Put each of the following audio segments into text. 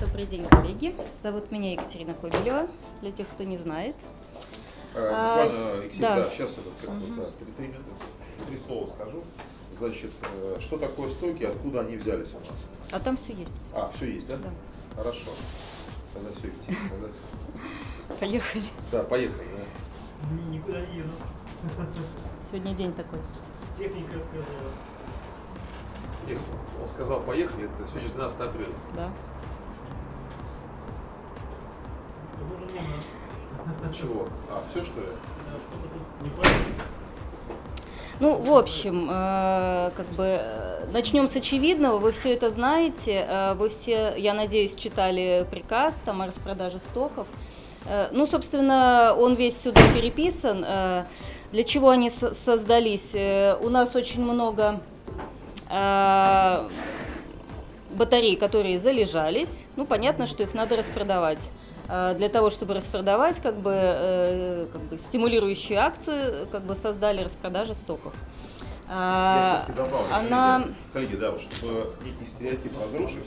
Добрый день, коллеги. Зовут меня Екатерина Кобелева, для тех, кто не знает. Екатерина, да. Сейчас три слова скажу. Значит, что такое стойки, откуда они взялись у нас? А там все есть. А, все есть, да? Да. Хорошо. Тогда все, Екатерина. Тогда... Поехали. Да, поехали. Да. Никуда не еду. Сегодня день такой. Техника отказалась. Нет, он сказал, поехали, это сегодня 12 апреля. Да. Чего? А, все, что ли? Ну, в общем, как бы начнем с очевидного. Вы все это знаете. Вы все, я надеюсь, читали приказ там, о распродаже стоков. Ну, собственно, он весь сюда переписан. Для чего они создались? У нас очень много батарей, которые залежались. Ну, понятно, что их надо распродавать. Для того, чтобы распродавать, как бы стимулирующую акцию, как бы создали распродажи стоков. Я все-таки добавлю, коллеги, да, чтобы некий стереотип разрушить,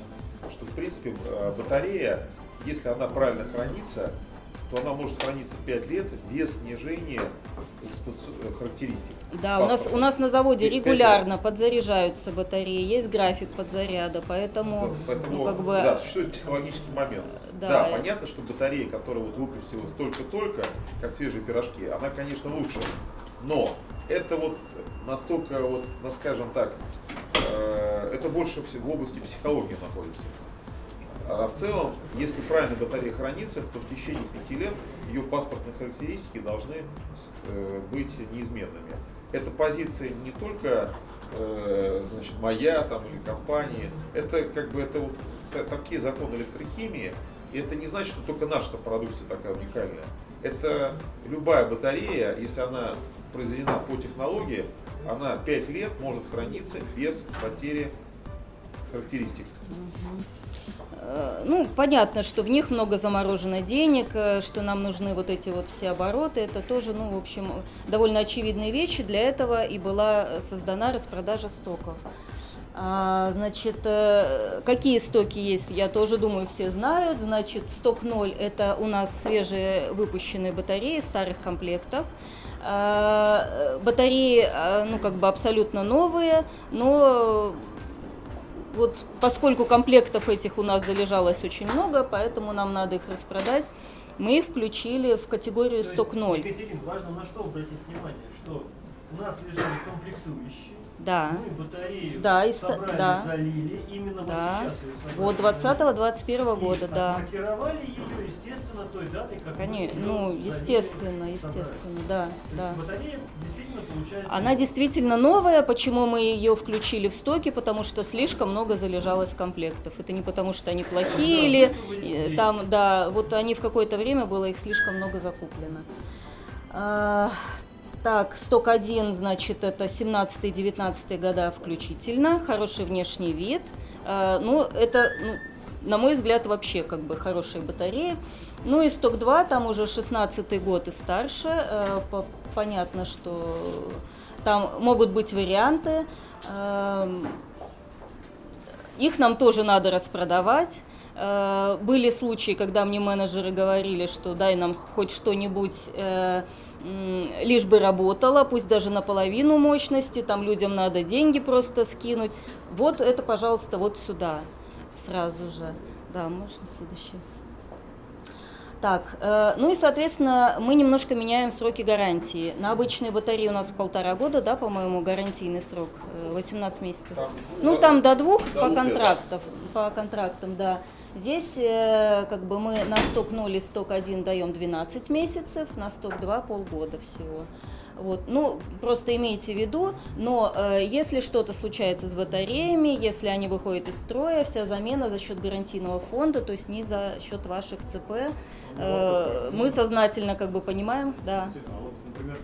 что, в принципе, батарея, если она правильно хранится, то она может храниться 5 лет без снижения характеристик. Да, у нас на заводе регулярно подзаряжаются батареи, есть график подзаряда, поэтому... Да, существует психологический момент. Да, понятно, что батарея, которая вот выпустилась только-только, как свежие пирожки, она, конечно, лучше. Но это вот настолько, вот, скажем так, это больше в области психологии находится. А в целом, если правильно батарея хранится, то в течение 5 лет ее паспортные характеристики должны быть неизменными. Это позиция не только значит, моя там, или компании, это как бы это вот, такие законы электрохимии, и это не значит, что только наша продукция такая уникальная. Это любая батарея, если она произведена по технологии, она 5 лет может храниться без потери характеристик. Ну, понятно, что в них много заморожено денег, что нам нужны вот эти вот все обороты. Это тоже, ну, в общем, довольно очевидные вещи. Для этого и была создана распродажа стоков. Значит, какие стоки есть, я тоже думаю, все знают. Значит, сток 0 – это у нас свежие выпущенные батареи старых комплектов. Батареи, ну, как бы абсолютно новые, но... Вот поскольку комплектов этих у нас залежалось очень много, поэтому нам надо их распродать, мы их включили в категорию сток 0. Екатерина, важно на что обратить внимание, что у нас лежали комплектующие, да. Мы батарею собрали, залили, именно вот сейчас ее собрали. Вот 2020-2021 года, и маркировали ее, естественно, той датой, как мы естественно, батарея действительно получается... Она действительно новая, почему мы ее включили в стоки, потому что слишком много залежалось комплектов. Это не потому, что они плохие или... Там, вот они в какое-то время было их слишком много закуплено. Так, сток 1, значит, это 17-19 года включительно, хороший внешний вид. Ну, это, ну, на мой взгляд, вообще как бы хорошие батареи. Ну и сток 2, там уже 16 год и старше. Понятно, что там могут быть варианты. Их нам тоже надо распродавать. Были случаи, когда мне менеджеры говорили, что дай нам хоть что-нибудь, лишь бы работало, пусть даже наполовину мощности, там людям надо деньги просто скинуть. Вот это, пожалуйста, вот сюда сразу же. Да, можно следующее. Так, ну и, соответственно, мы немножко меняем сроки гарантии. На обычные батареи у нас 1,5 года, да, по-моему, гарантийный срок, 18 месяцев. Ну, там до 2 по контрактам, да. Здесь, как бы, мы на сток 0 и сток 1 даем 12 месяцев, на сток 2 полгода всего. Вот. Ну, просто имейте в виду, но если что-то случается с батареями, если они выходят из строя, вся замена за счет гарантийного фонда, то есть не за счет ваших ЦП. Мы сознательно как бы понимаем, да. А вот, например,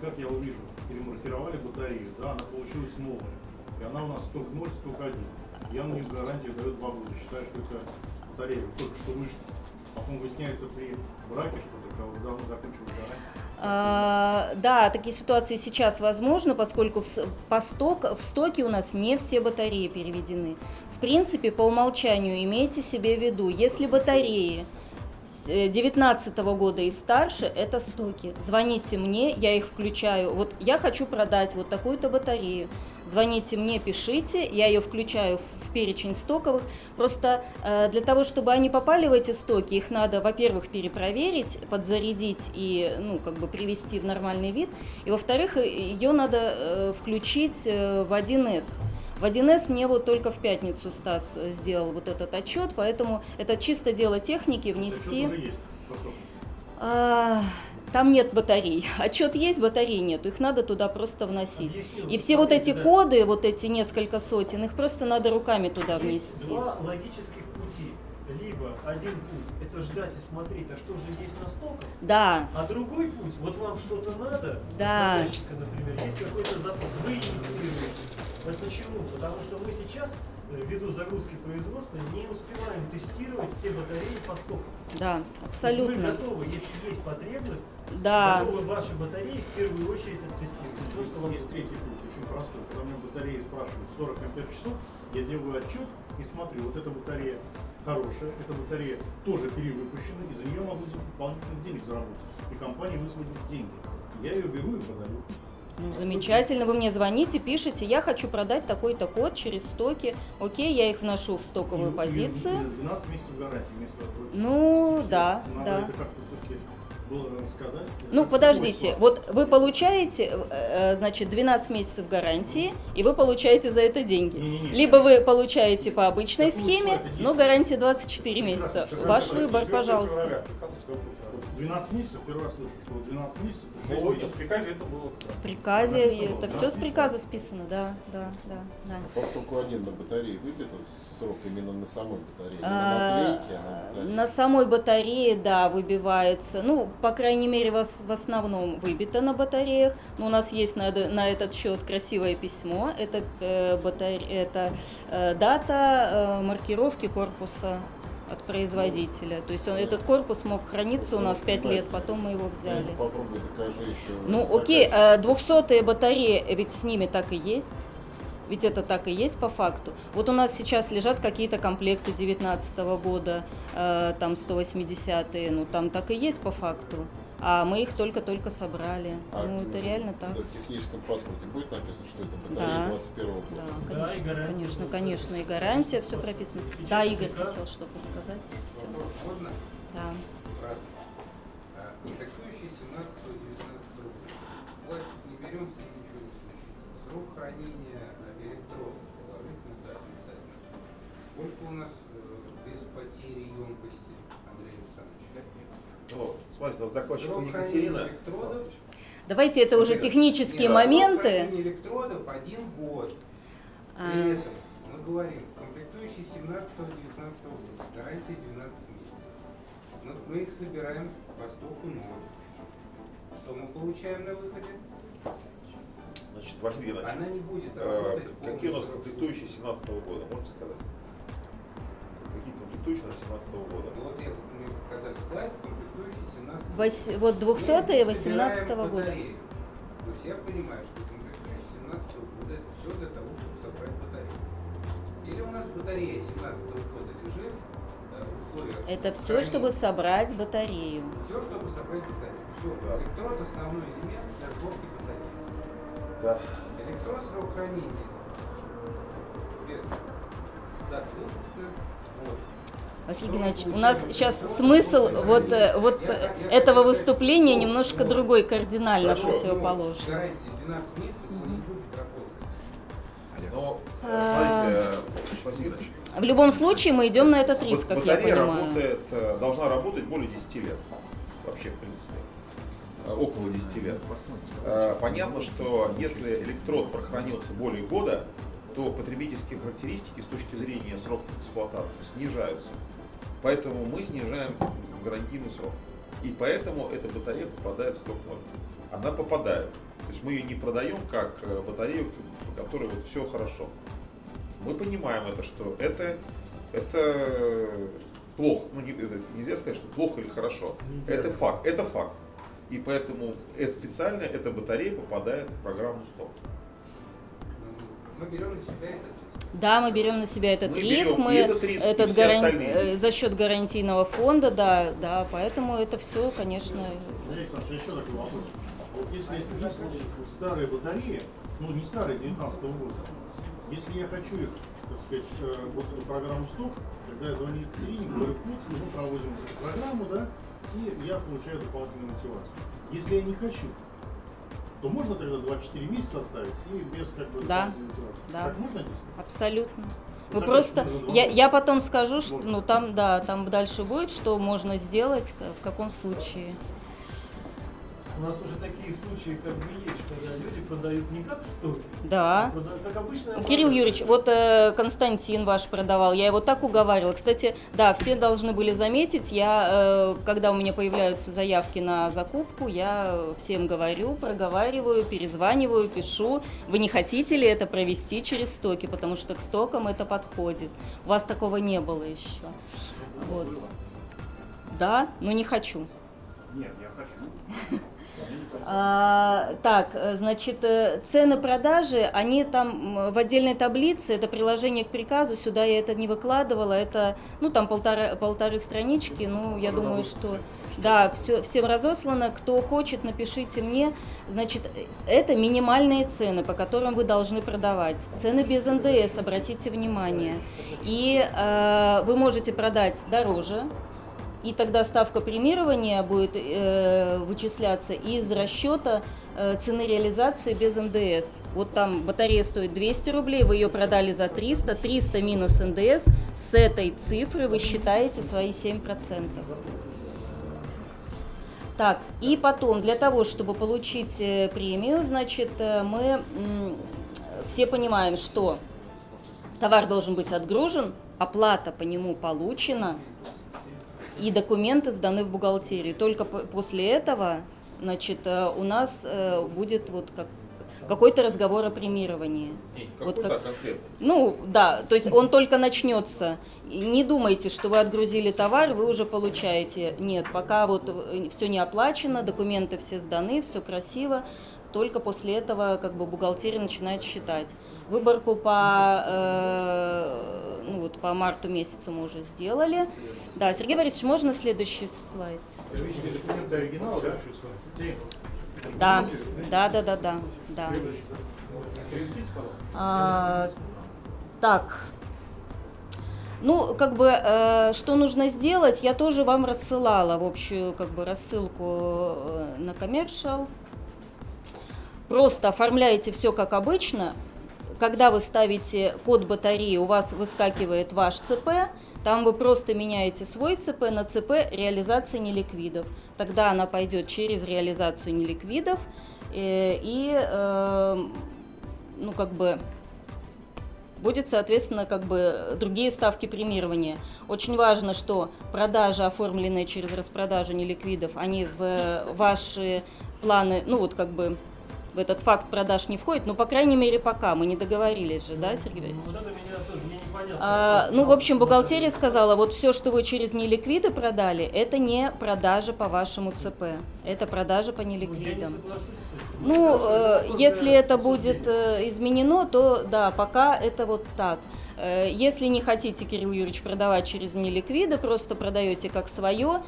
как я увижу, перемаркировали батарею, да, она получилась новая, и она у нас сток 0, сток 1. Я на них гарантию даю 2 года, считаю, что это батарея только что вышла. Потом выясняется при браке, что такая уже давно закончилась гарантия. Да, такие ситуации сейчас возможны, поскольку в стоке у нас не все батареи переведены. В принципе, по умолчанию имейте себе в виду, если батареи 19-го года и старше, это стоки. Звоните мне, я их включаю. Вот я хочу продать вот такую-то батарею. Звоните мне, пишите, я ее включаю в перечень стоковых. Просто для того, чтобы они попали в эти стоки, их надо, во-первых, перепроверить, подзарядить и, ну, как бы привести в нормальный вид. И, во-вторых, ее надо включить в 1С. В 1С мне вот только в пятницу Стас сделал вот этот отчет, поэтому это чисто дело техники внести. Там нет батарей. Отчет есть, батарей нет. Их надо туда просто вносить. И все вот эти коды, вот эти несколько сотен, их просто надо руками туда внести. Два логических пути. Либо один путь — это ждать и смотреть, а что же есть на стоках, да. А другой путь — вот вам что-то надо, да. Заказчика, например, есть какой-то запрос, вы инициируете. Это почему? Потому что мы сейчас, ввиду загрузки производства, не успеваем тестировать все батареи по стокам. Да, абсолютно. То есть мы готовы, если есть потребность, да. Готовы ваши батареи в первую очередь оттестировать. То, что у вас есть третий путь, очень простой. Когда у меня батареи спрашивают 40 мАч, я делаю отчет и смотрю, вот эта батарея хорошая, эта батарея тоже перевыпущена, и за нее могу дополнительных денег заработать, и компания высвободит деньги. Я ее беру и продаю. Ну, замечательно, вы мне звоните, пишите, я хочу продать такой-то код через стоки, окей, я их вношу в стоковую позицию. 12 месяцев гарантии вместо того. Ну, да, да. Это как-то все-таки было рассказать. Ну, подождите, вот вы получаете, значит, 12 месяцев гарантии, и вы получаете за это деньги. Либо вы получаете по обычной схеме, но гарантия 24 месяца. Ваш выбор, пожалуйста. 12 месяцев, первый раз слышу, что 12 месяцев, 6 месяцев. В приказе это было. В приказе, это все с приказа списано, да. А поскольку один на батарее выбит, срок именно на самой батарее, на самой батарее, да, выбивается, ну, по крайней мере, в основном выбито на батареях, но у нас есть на этот счет красивое письмо, это дата маркировки корпуса от производителя. То есть этот корпус мог храниться у нас 5 лет, потом мы его взяли. Попробуй, докажи еще. Ну окей, 200-е батареи, ведь с ними так и есть. Ведь это так и есть по факту. Вот у нас сейчас лежат какие-то комплекты 19-го года, там 180-е, ну там так и есть по факту. А мы их только-только собрали. А, ну, это реально так. В техническом паспорте будет написано, что это батарея 21 года? Да, конечно, да, конечно, и гарантия, все прописано. Да, Игорь хотел что-то сказать. Все. Можно? Да. Комплектующие 17-19 года. Пластик не беремся, ничего не случится. Срок хранения электронов положительно, да, отрицательно. Сколько у нас без потери емкости, Андрей Александрович? О, смотрите, у нас докладчик Екатерина. Давайте это уже технические моменты. Электродов 1 год. При этом мы говорим, комплектующие 17-19 года, гарантия 12 месяцев. Мы их собираем по стоку 0. Что мы получаем на выходе? Значит, Василий Геннадьевич, она не будет работать. Какие у нас комплектующие 17-го года, можете сказать? Какие комплектующие 17-го года? Ну, вот я тут мне показали слайд, комплектующие 17-го года. Вот 200-е 18-го года. То есть я понимаю, что комплектующие 17-го года — это все для того, чтобы собрать батарею. Или у нас батарея 17-го года лежит в условиях... Это все, хранения, чтобы собрать батарею. Все, чтобы собрать батарею. Все, да. Электрод — основной элемент для сборки батареи. Да. Электрод — срок хранения. Без даты выпуска. Василий Геннадьевич, у нас сейчас смысл вот этого выступления немножко другой, кардинально противоположный. Гарантия 12 месяцев, он не будет работать. Но, смотрите, Василий Геннадьевич. В любом случае мы идем на этот риск, как я понимаю. Батарея должна работать более 10 лет. Вообще, в принципе. Около 10 лет. Понятно, что если электрод прохранился более года, то потребительские характеристики с точки зрения срока эксплуатации снижаются. Поэтому мы снижаем гарантийный срок. И поэтому эта батарея попадает в сток 0. Она попадает. То есть мы ее не продаем как батарею, по которой вот все хорошо. Мы понимаем это, что это плохо. Ну, нельзя сказать, что плохо или хорошо. Это факт. Это факт. И поэтому это специально эта батарея попадает в программу СТОП. Мы берем на себя этот риск? Да, мы берем на себя этот риск. Мы этот за счет гарантийного фонда, да, поэтому это все, конечно. Александр, еще такой вопрос. Вот если есть старые батареи, ну не старые 19-го года, если я хочу их, так сказать, вот программу СТОП, когда я звоню в клинику, говорю, мы проводим уже программу, да, и я получаю дополнительную мотивацию. Если я не хочу, то можно тогда 24 месяца оставить и без какой-то мотивации? Да. Так можно здесь? Абсолютно. Вы просто, я потом скажу, что ну, там, да, там дальше будет, что можно сделать, в каком случае. У нас уже такие случаи, как бы, есть, когда люди продают не как стоки, да, как обычно. Кирилл Юрьевич, вот Константин ваш продавал, я его так уговаривала. Кстати, да, все должны были заметить, я, когда у меня появляются заявки на закупку, я всем говорю, проговариваю, перезваниваю, пишу. Вы не хотите ли это провести через стоки, потому что к стокам это подходит. У вас такого не было еще. Вот. Да, но не хочу. Нет, я хочу. Так, значит, цены продажи, они там в отдельной таблице, это приложение к приказу, сюда я это не выкладывала, это, ну, там полторы странички, ну, я думаю, что, да, все, всем разослано, кто хочет, напишите мне, значит, это минимальные цены, по которым вы должны продавать, цены без НДС, обратите внимание, и вы можете продать дороже. И тогда ставка премирования будет вычисляться из расчета цены реализации без НДС. Вот там батарея стоит 200 рублей, вы ее продали за 300, 300 минус НДС, с этой цифры вы считаете свои 7%. Так, и потом, для того, чтобы получить премию, значит, мы все понимаем, что товар должен быть отгружен, оплата по нему получена, и документы сданы в бухгалтерию. Только после этого, значит, у нас будет вот как какой-то разговор о премировании. Вот как, ну, да, то есть он только начнется. Не думайте, что вы отгрузили товар, вы уже получаете. Нет, пока вот все не оплачено, документы все сданы, все красиво. Только после этого как бы бухгалтерия начинает считать. Выборку по, ну, вот, по марту месяцу мы уже сделали. Да, Сергей Борисович, можно следующий слайд? Первичные документы оригинала, да? Да. Так. Ну, как бы, что нужно сделать, я тоже вам рассылала в общую, как бы, рассылку на коммершал. Просто оформляете все как обычно. Когда вы ставите код батареи, у вас выскакивает ваш ЦП, там вы просто меняете свой ЦП на ЦП реализации неликвидов. Тогда она пойдет через реализацию неликвидов, ну, как бы, будет, соответственно, как бы другие ставки премирования. Очень важно, что продажи, оформленные через распродажу неликвидов, они в ваши планы, ну, вот, как бы, в этот факт продаж не входит, но, по крайней мере, пока мы не договорились же, да, Сергей Васильевич? Вот это меня тоже непонятно. Ну, в общем, бухгалтерия сказала, вот все, что вы через неликвиды продали, это не продажа по вашему ЦП, это продажа по неликвидам. Ну, если это будет изменено, то, да, пока это вот так. Если не хотите, Кирилл Юрьевич, продавать через неликвиды, просто продаете как свое.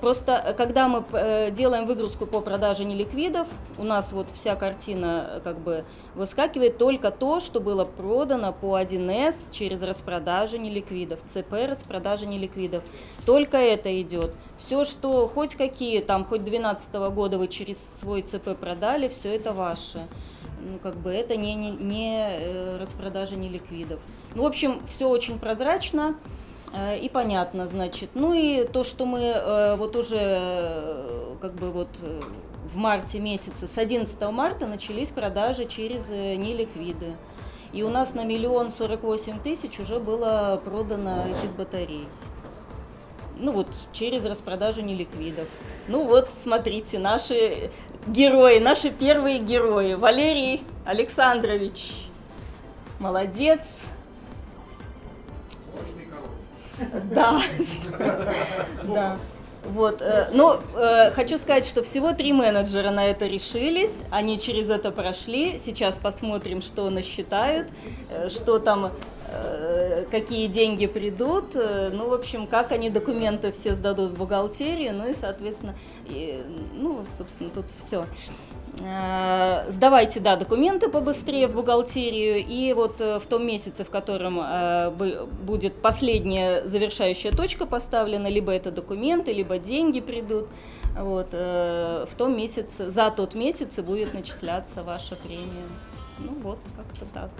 Просто когда мы делаем выгрузку по продаже неликвидов, у нас вот вся картина как бы выскакивает только то, что было продано по 1С через распродажи неликвидов, ЦП распродажи неликвидов. Только это идет. Все, что хоть какие там, хоть 2012 года вы через свой ЦП продали, все это ваше. Ну, как бы это не распродажа неликвидов. Ну, в общем, все очень прозрачно и понятно, значит. Ну и то, что мы вот уже как бы вот в марте месяце, с 11 марта начались продажи через неликвиды. И у нас на 1 048 000 уже было продано этих батарей. Ну вот, через распродажу неликвидов. Ну вот, смотрите, наши герои, наши первые герои. Валерий Александрович, молодец. Да. Вот, хочу сказать, что всего 3 менеджера на это решились, они через это прошли. Сейчас посмотрим, что насчитают, что там, какие деньги придут. Ну, в общем, как они документы все сдадут в бухгалтерию. Ну и, соответственно, собственно, тут все. Сдавайте, да, документы побыстрее в бухгалтерию, и вот в том месяце, в котором будет последняя завершающая точка поставлена, либо это документы, либо деньги придут, вот, в том месяце, за тот месяц и будет начисляться ваша премия. Ну вот, как-то так.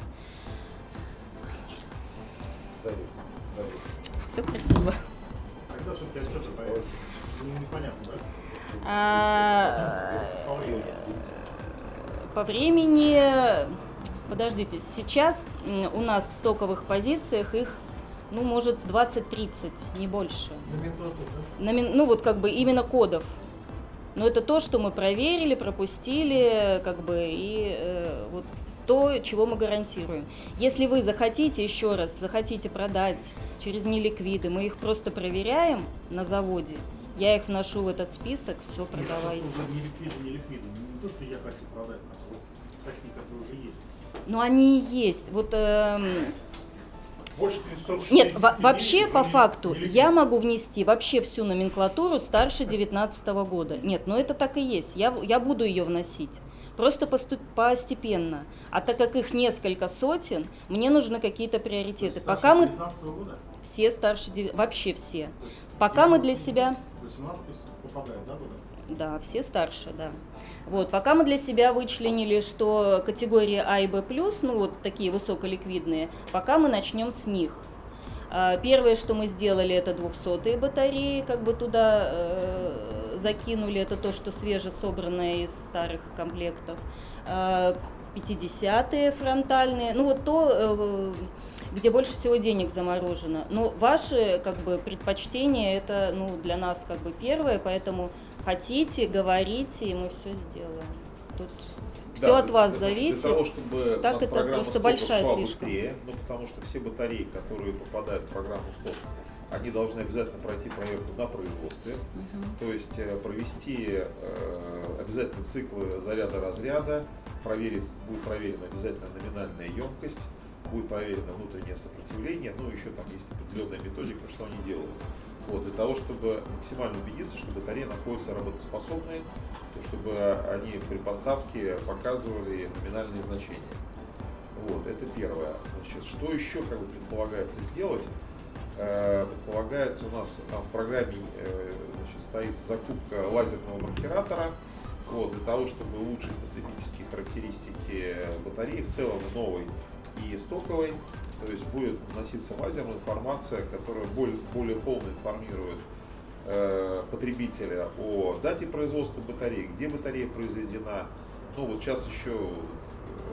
Все красиво. Когда все-таки отчеты появятся? Непонятно, да? По времени, подождите, сейчас у нас в стоковых позициях их, ну, может, 20-30, не больше. Номенклатура. Ну, вот как бы именно кодов. Но это то, что мы проверили, пропустили, как бы, и вот то, чего мы гарантируем. Если вы захотите, еще раз, захотите продать через неликвиды, мы их просто проверяем на заводе. Я их вношу в этот список, все продавайте. Не ликвиды. Не то, что я хочу продать, а вот такие, которые уже есть. Ну, они и есть. Вот, больше 360. Нет, вообще, по факту, я могу внести вообще всю номенклатуру старше 2019 года. Нет, но это так и есть. Я буду ее вносить. Просто постепенно. А так как их несколько сотен, мне нужны какие-то приоритеты. Пока мы... Все старше 19-го года? Вообще все. Пока мы для себя... 18 попадает, да, года? Да, все старше, да. Вот, пока мы для себя вычленили, что категории А и Б+, ну вот такие высоколиквидные, пока мы начнем с них. Первое, что мы сделали, это 200-е батареи, как бы туда закинули, это то, что свеже собранное из старых комплектов. 50-е фронтальные, ну вот то... где больше всего денег заморожено. Но ваши, как бы, предпочтения, это, ну, для нас, как бы, первое, поэтому хотите, говорите, и мы все сделаем. Тут все от вас зависит. Для того, чтобы так это просто большая слишком. Ну, потому что все батареи, которые попадают в программу «Сток», они должны обязательно пройти проверку на производстве, то есть провести обязательно циклы заряда-разряда, будет проверена обязательно номинальная емкость, будет проверено внутреннее сопротивление, ну, еще там есть определенная методика, что они делают. Вот, для того, чтобы максимально убедиться, что батареи находятся работоспособные, чтобы они при поставке показывали номинальные значения. Вот, это первое. Значит, что еще, как бы, предполагается сделать? Предполагается, у нас там в программе, значит, стоит закупка лазерного маркератора. Вот, для того, чтобы улучшить потребительские характеристики батареи в целом новой и стоковой, то есть будет вноситься лазерная информация, которая более полно информирует потребителя о дате производства батареи, где батарея произведена. Ну вот сейчас еще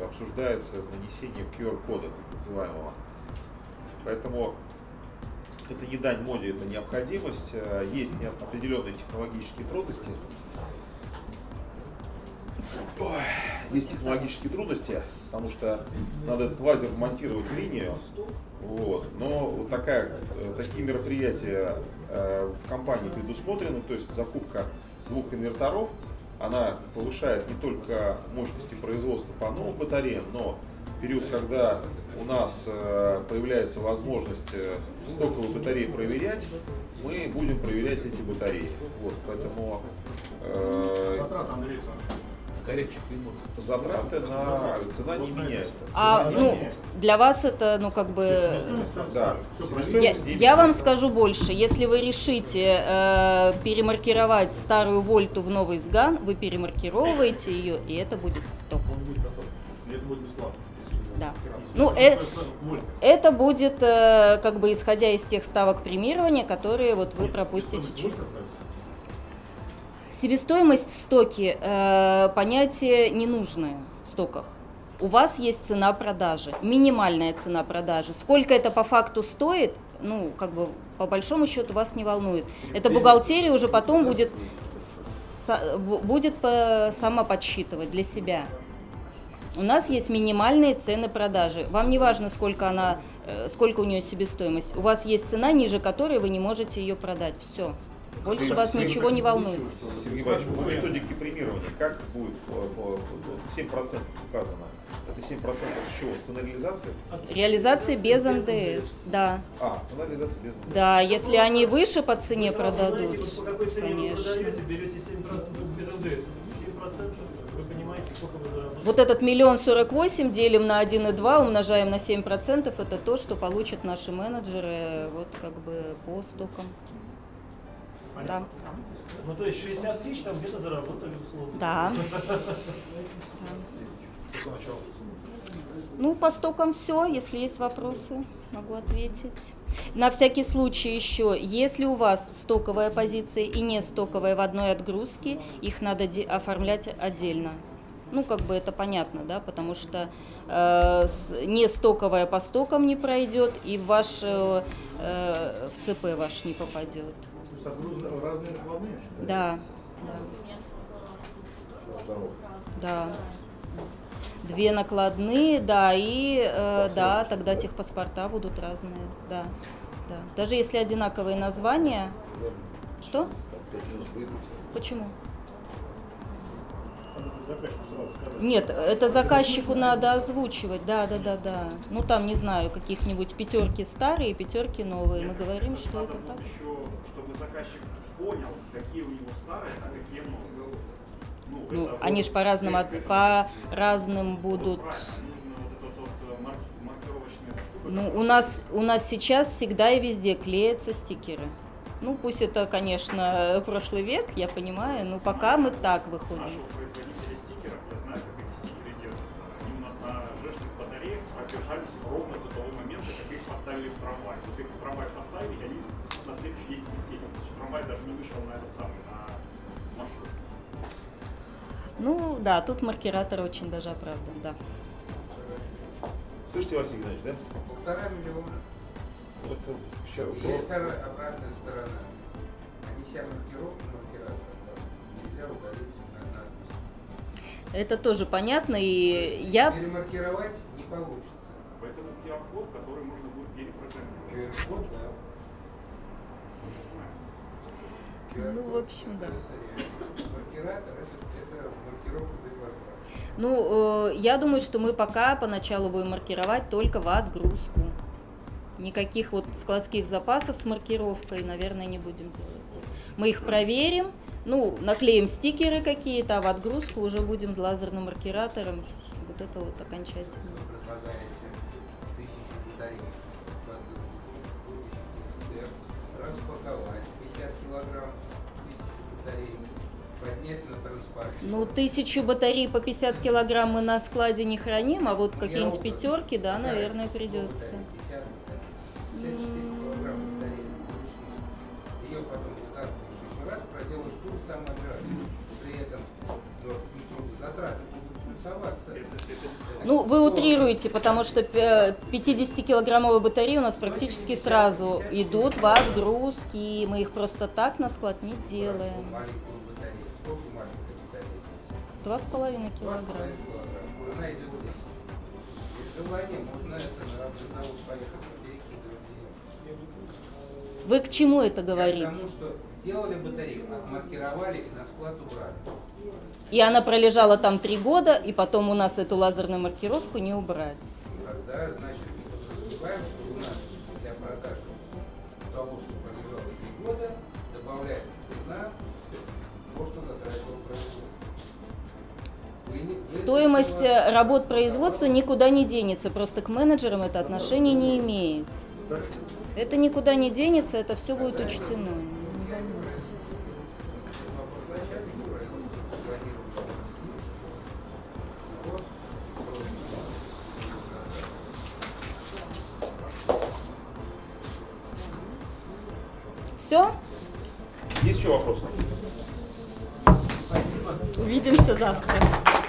обсуждается нанесение QR-кода, так называемого. Поэтому это не дань моде, это необходимость. Есть определенные технологические трудности. Есть технологические трудности, потому что надо этот лазер вмонтировать в линию. Вот. Но вот такие мероприятия в компании предусмотрены, то есть закупка 2 конверторов, она повышает не только мощности производства по новым батареям, но в период, когда у нас появляется возможность стоковые батареи проверять, мы будем проверять эти батареи. Вот. Поэтому затраты на цена не меняется. Для вас это, ну, как бы... Да. Я вам скажу больше. Если вы решите перемаркировать старую вольту в новый сган, вы перемаркировываете ее, и это будет стоп. Это будет бесплатно. Да. Ну, это будет, как бы, исходя из тех ставок премирования, которые вот вы пропустите чуть. Себестоимость в стоке, понятие ненужное в стоках. У вас есть цена продажи, минимальная цена продажи. Сколько это по факту стоит, ну, как бы, по большому счету вас не волнует. Это бухгалтерия уже потом будет сама подсчитывать для себя. У нас есть минимальные цены продажи. Вам не важно, сколько у нее себестоимость. У вас есть цена, ниже которой вы не можете ее продать. Все. Больше вас ничего не волнует. Сергей Борисович, по методике премирования, как будет 7% указано? Это 7% с чего? Цена реализации? С реализации без НДС, да. А, цена реализации без НДС. Да, если они выше по цене продадут, конечно. По какой цене вы продаете, берете 7% без НДС. 7% вы понимаете, сколько вы заработаете. Вот этот 1 048 000 делим на 1,2, умножаем на 7%. Это то, что получат наши менеджеры вот как бы по стокам. Да. Ну то есть 60 тысяч там где-то заработали условно. Да. Ну, по стокам все. Если есть вопросы, могу ответить. На всякий случай еще, если у вас стоковая позиция и не стоковая в одной отгрузке, их надо оформлять отдельно. Ну, как бы это понятно, да, потому что не стоковая по стокам не пройдет и в ваш, в ЦП ваш не попадет. То есть отгрузка разные волны? Да. Да. 2 накладные, да, и да, тогда техпаспорта будут разные, да, да. Даже если одинаковые названия. Что? Почему? Нет, это заказчику надо озвучивать, да. Ну там, не знаю, каких-нибудь 5 старые, 5 новые. Мы говорим, что это так. Еще, чтобы заказчик понял, какие у него старые, а какие новые. Ну, они же по разным будут. Ну, у нас сейчас всегда и везде клеятся стикеры. Ну, пусть это, конечно, прошлый век, я понимаю, но пока мы так выходим. Ну да, тут маркиратор очень даже оправдан, да. Слышите, Василий Геннадьевич, да? 1,5 миллиона. Вот все. Есть обратная сторона. Они себя маркируют, нельзя удалиться на надпись. Это тоже понятно, и я... Перемаркировать не получится. Поэтому QR-код, который можно будет перепрограммировать. QR-код, да. Ну, в общем, да. Маркиратор, это маркировка без возврата. Ну, я думаю, что мы пока поначалу будем маркировать только в отгрузку. Никаких вот складских запасов с маркировкой, наверное, не будем делать. Мы их проверим, ну, наклеим стикеры какие-то, а в отгрузку уже будем лазерным маркиратором. Вот это вот окончательно. Распаковать 50 килограмм, 1000 батарей, поднять на транспортер. Ну, 1000 батарей по 50 килограмм мы на складе не храним, а вот какие-нибудь 5, да, наверное, придется. 54 килограмма батареи вручную. Ее потом вытаскиваешь еще раз, проделаешь ту самую операцию. При этом затраты будут плюсоваться. Ну, вы утрируете, потому что 50-килограммовые батареи у нас практически сразу идут в отгрузки. Мы их просто так на склад не делаем. 2,5 килограмма. Она идет 10. Вы к чему это говорите? Потому что сделали батарею, отмаркировали и на склад убрали. И она пролежала там 3 года, и потом у нас эту лазерную маркировку не убрать. Тогда, значит, мы подразумеваем, что у нас для продажи того, что пролежало 3 года, добавляется цена, то, что затратило производство. Стоимость работ производства никуда не денется, просто к менеджерам это отношение не имеет. Это никуда не денется, это все будет учтено. Все? Есть еще вопросы? Спасибо. Увидимся завтра.